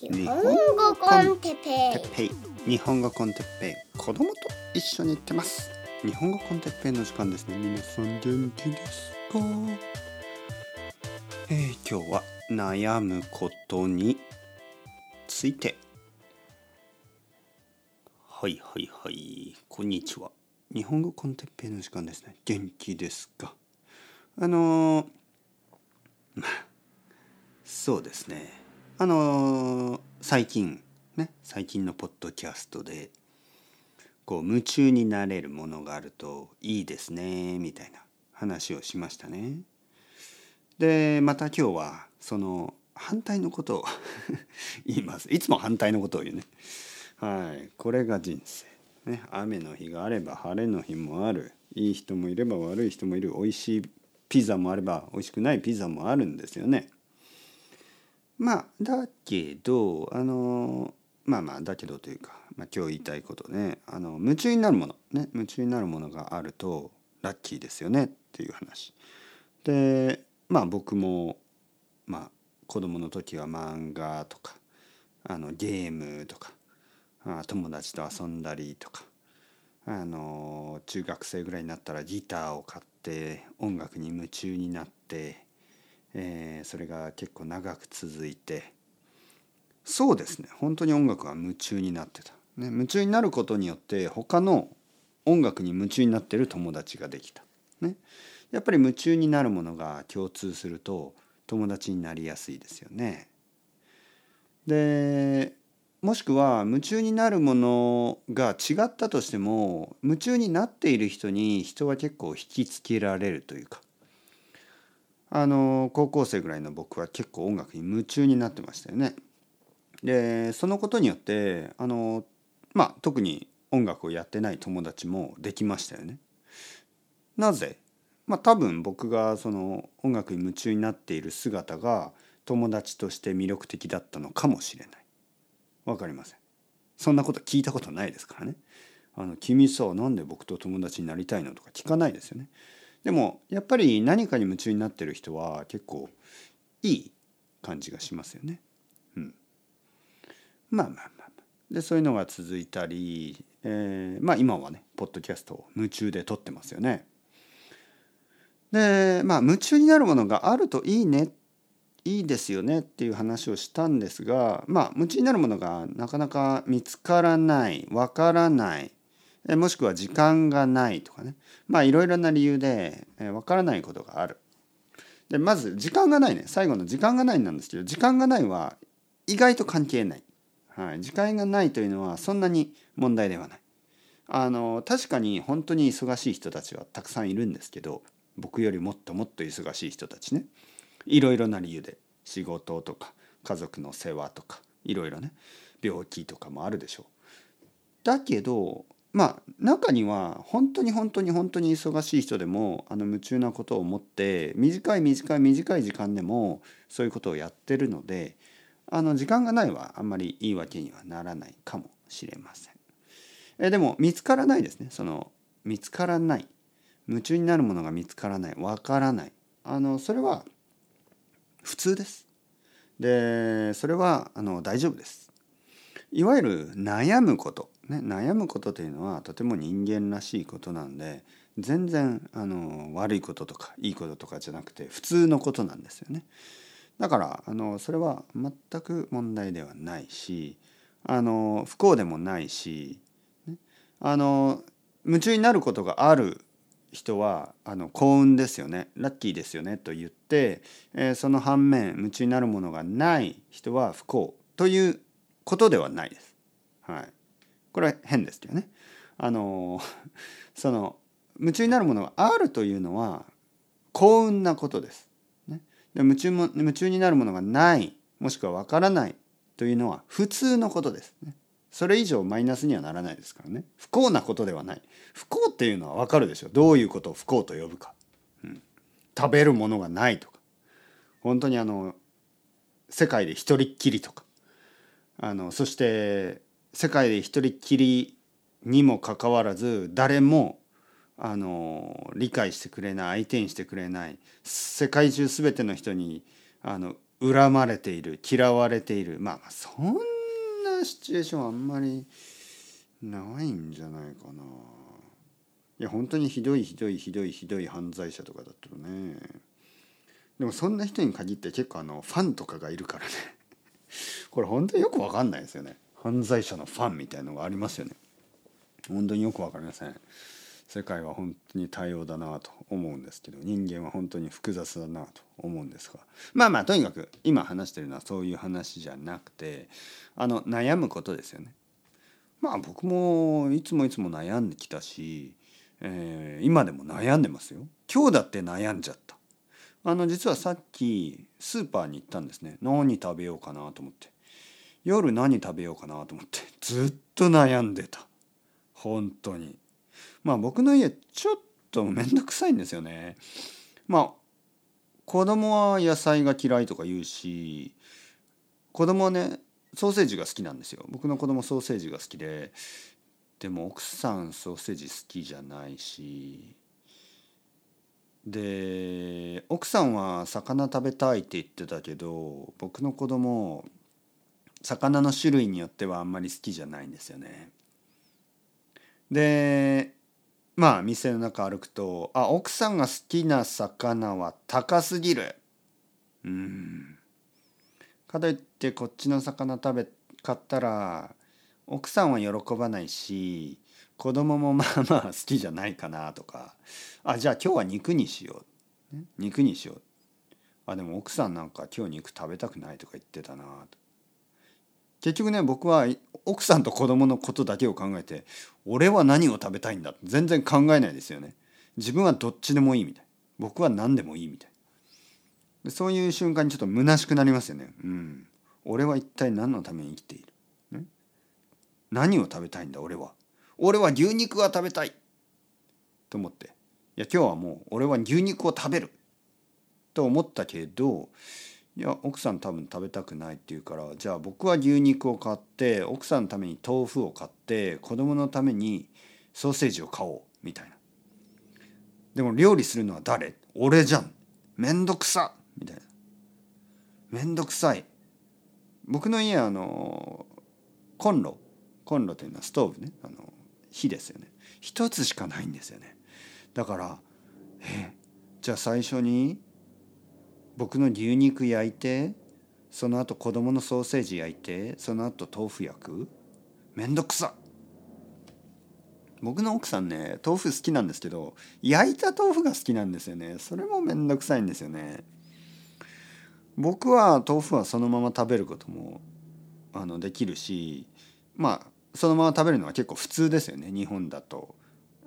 日本語コンテッペイ、日本語コンテッペイ、子供と一緒に行ってます。日本語コンテッペイの時間ですね。皆さん元気ですか？今日は悩むことについて。はいはいはい、こんにちは。日本語コンテッペイの時間ですね。元気ですか？そうですね。最近のポッドキャストでこう夢中になれるものがあるといいですねみたいな話をしましたね。でまた今日はその反対のことを言います。いつも反対のことを言うね。はい、これが人生ね。雨の日があれば晴れの日もある。いい人もいれば悪い人もいる。美味しいピザもあれば美味しくないピザもあるんですよね。だけど今日言いたいことね、夢中になるものね、夢中になるものがあるとラッキーですよねっていう話で、僕も子供の時は漫画とかゲームとか友達と遊んだりとか、中学生ぐらいになったらギターを買って音楽に夢中になって、それが結構長く続いて、そうですね、本当に音楽は夢中になってた、ね、夢中になることによって他の音楽に夢中になってる友達ができた、ね、やっぱり夢中になるものが共通すると友達になりやすいですよね。でもしくは夢中になるものが違ったとしても夢中になっている人に人は結構引きつけられるというか、高校生ぐらいの僕は結構音楽に夢中になってましたよね。でそのことによって特に音楽をやってない友達もできましたよね。なぜ？多分僕がその音楽に夢中になっている姿が友達として魅力的だったのかもしれない。わかりません。そんなこと聞いたことないですからね。君さ、なんで僕と友達になりたいのとか聞かないですよね。でもやっぱり何かに夢中になってる人は結構いい感じがしますよね。うん。でそういうのが続いたり、今はねポッドキャストを夢中で撮ってますよね。で夢中になるものがあるといいね。いいですよねっていう話をしたんですが、夢中になるものがなかなか見つからない、わからない、もしくは時間がないとかね、いろいろな理由でわからないことがある。でまず時間がないね。最後の時間がないなんですけど、時間がないは意外と関係ない。はい、時間がないというのはそんなに問題ではない。確かに本当に忙しい人たちはたくさんいるんですけど、僕よりもっともっと忙しい人たちね。いろいろな理由で仕事とか家族の世話とかいろいろね、病気とかもあるでしょう。だけど中には本当に忙しい人でも夢中なことを持って短い時間でもそういうことをやってるので、時間がないはあんまりいいわけにはならないかもしれません。でも見つからないですね。見つからない、夢中になるものが見つからない、わからない、それは普通です。で、それは大丈夫です。いわゆる悩むこと、ね、悩むことというのはとても人間らしいことなんで、全然悪いこととかいいこととかじゃなくて普通のことなんですよね。だからそれは全く問題ではないし、不幸でもないし、ね、夢中になることがある人は幸運ですよね、ラッキーですよねと言って、その反面夢中になるものがない人は不幸ということではないです。はい、これは変ですけどね。夢中になるものがあるというのは幸運なことです、ね、で夢中になるものがない、もしくはわからないというのは普通のことですね。それ以上マイナスにはならないですからね。不幸なことではない。不幸っていうのは分かるでしょ。どういうことを不幸と呼ぶか、食べるものがないとか、本当に世界で一人っきりとか、そして世界で一人っきりにもかかわらず誰も理解してくれない、相手にしてくれない、世界中すべての人に恨まれている、嫌われている、まあそんなシチュエーションあんまりないんじゃないかな。いや本当にひどい犯罪者とかだとね。でもそんな人に限って結構ファンとかがいるからねこれ本当によく分かんないですよね。犯罪者のファンみたいのがありますよね。本当によく分かりません。世界は本当に多様だなと思うんですけど、人間は本当に複雑だなと思うんですが、まあとにかく今話してるのはそういう話じゃなくて、悩むことですよね。まあ僕もいつも悩んできたし、今でも悩んでますよ。今日だって悩んじゃった。実はさっきスーパーに行ったんですね。何食べようかなと思って、夜何食べようかなと思ってずっと悩んでた。本当にまあ僕の家ちょっとめんどくさいんですよね。まあ子供は野菜が嫌いとか言うし、子供はねソーセージが好きなんですよ。僕の子供ソーセージが好きで、でも奥さんソーセージ好きじゃないし、で奥さんは魚食べたいって言ってたけど、僕の子供魚の種類によってはあんまり好きじゃないんですよね。でまあ店の中歩くと、あ、奥さんが好きな魚は高すぎる、かといってこっちの魚買ったら奥さんは喜ばないし、子供もまあまあ好きじゃないかなとか、あ、じゃあ今日は肉にしよう、あ、でも奥さんなんか今日肉食べたくないとか言ってたなと。結局ね、僕は奥さんと子供のことだけを考えて、俺は何を食べたいんだ、全然考えないですよね。自分はどっちでもいいみたい、僕は何でもいいみたいで、そういう瞬間にちょっと虚しくなりますよね。俺は一体何のために生きている、ね、何を食べたいんだ、俺は牛肉が食べたいと思って、いや今日はもう俺は牛肉を食べると思ったけど、いや奥さん多分食べたくないって言うから、じゃあ僕は牛肉を買って、奥さんのために豆腐を買って、子供のためにソーセージを買おうみたいな。でも料理するのは誰？俺じゃん、めんどくさみたいな。めんどくさい。僕の家はコンロというのはストーブね、火ですよね。一つしかないんですよね。だからじゃあ最初に僕の牛肉焼いて、その後子供のソーセージ焼いて、その後豆腐焼く、めんどくさ。僕の奥さんね、豆腐好きなんですけど、焼いた豆腐が好きなんですよね。それもめんどくさいんですよね。僕は豆腐はそのまま食べることもできるし、まあそのまま食べるのは結構普通ですよね、日本だと。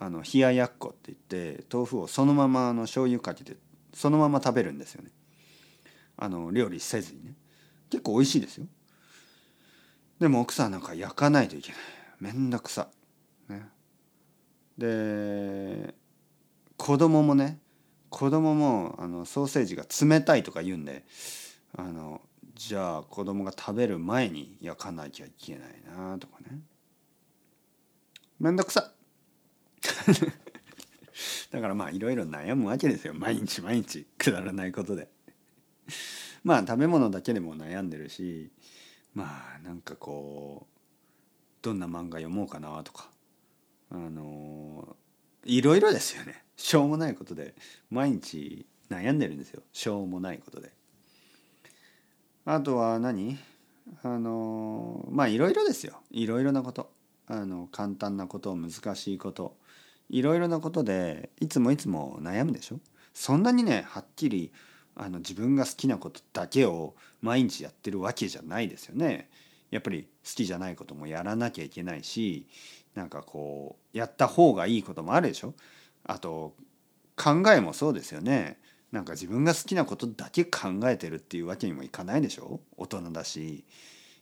冷ややっこって言って、豆腐をそのまま醤油かけてそのまま食べるんですよね。料理せずにね、結構美味しいですよ。でも奥さんなんか焼かないといけない、めんどくさ、ね、で子供もソーセージが冷たいとか言うんで、じゃあ子供が食べる前に焼かなきゃいけないなとかね、めんどくさだからまあいろいろ悩むわけですよ、毎日くだらないことでまあ食べ物だけでも悩んでるし、まあなんかこうどんな漫画読もうかなとか、いろいろですよね。しょうもないことで毎日悩んでるんですよ、しょうもないことで。あとはまあいろいろですよ、いろいろなこと、簡単なこと、難しいこと、いろいろなことでいつも悩むでしょ。そんなにねはっきり自分が好きなことだけを毎日やってるわけじゃないですよね。やっぱり好きじゃないこともやらなきゃいけないし、なんかこうやった方がいいこともあるでしょ。あと考えもそうですよね。なんか自分が好きなことだけ考えてるっていうわけにもいかないでしょ。大人だし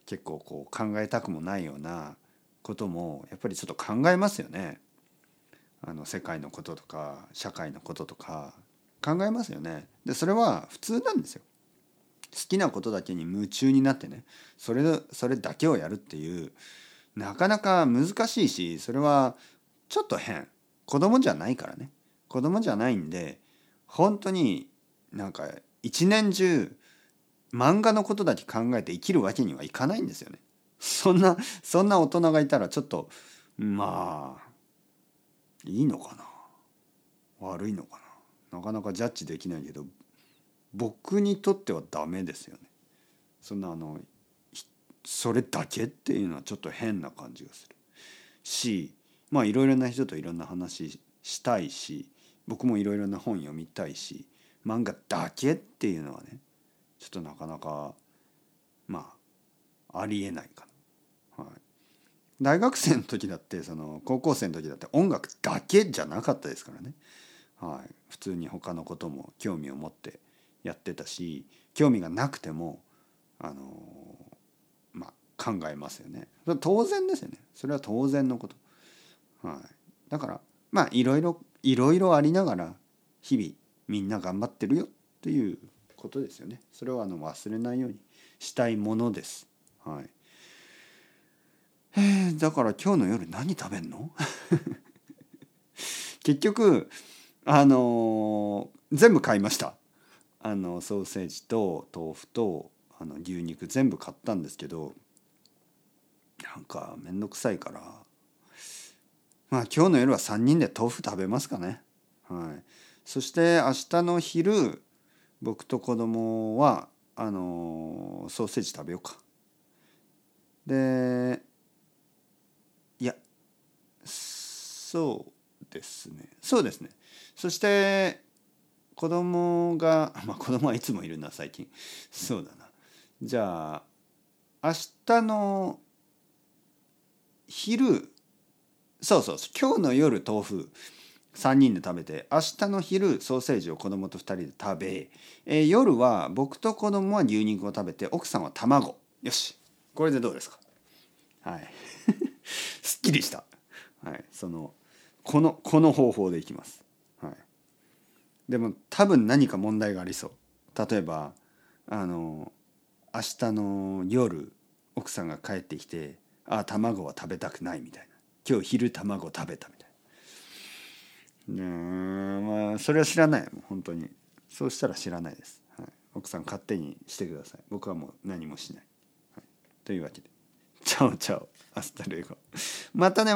結構こう考えたくもないようなこともやっぱりちょっと考えますよね。世界のこととか社会のこととか考えますよね。でそれは普通なんですよ。好きなことだけに夢中になってね、それだけをやるっていう、なかなか難しいし、それはちょっと変、子供じゃないからね。子供じゃないんで本当になんか一年中漫画のことだけ考えて生きるわけにはいかないんですよね。そんな大人がいたらちょっとまあいいのかな悪いのかななかなかジャッジできないけど、僕にとってはダメですよね。そんなそれだけっていうのはちょっと変な感じがするし、まあいろいろな人といろんな話したいし、僕もいろいろな本読みたいし、漫画だけっていうのはねちょっとなかなかまあありえないかな、はい、大学生の時だって高校生の時だって音楽だけじゃなかったですからね、はい、普通に他のことも興味を持ってやってたし、興味がなくても考えますよね。それは当然ですよね。それは当然のこと、はい、だからまあいろいろありながら日々みんな頑張ってるよっていうことですよね。それを忘れないようにしたいものです、はい、だから今日の夜何食べんの結局全部買いました。ソーセージと豆腐と牛肉全部買ったんですけど、なんかめんどくさいから、まあ今日の夜は3人で豆腐食べますかね、はい、そして明日の昼僕と子供はソーセージ食べようか。でいやそうですねそして子供が子供はいつもいるな最近そうだな。じゃあ明日の昼、そう今日の夜豆腐3人で食べて、明日の昼ソーセージを子供と2人で食べ、夜は僕と子供は牛肉を食べて、奥さんは卵。よし、これでどうですか。はいすっきりした、はい、この方法でいきます、はい、でも多分何か問題がありそう。例えば明日の夜奥さんが帰ってきて、あ、卵は食べたくないみたいな、今日昼卵食べたみたいな、まあそれは知らない。もう本当にそうしたら知らないです、はい、奥さん勝手にしてください。僕はもう何もしない、はい、というわけでチャオチャオアスタルエゴまたね。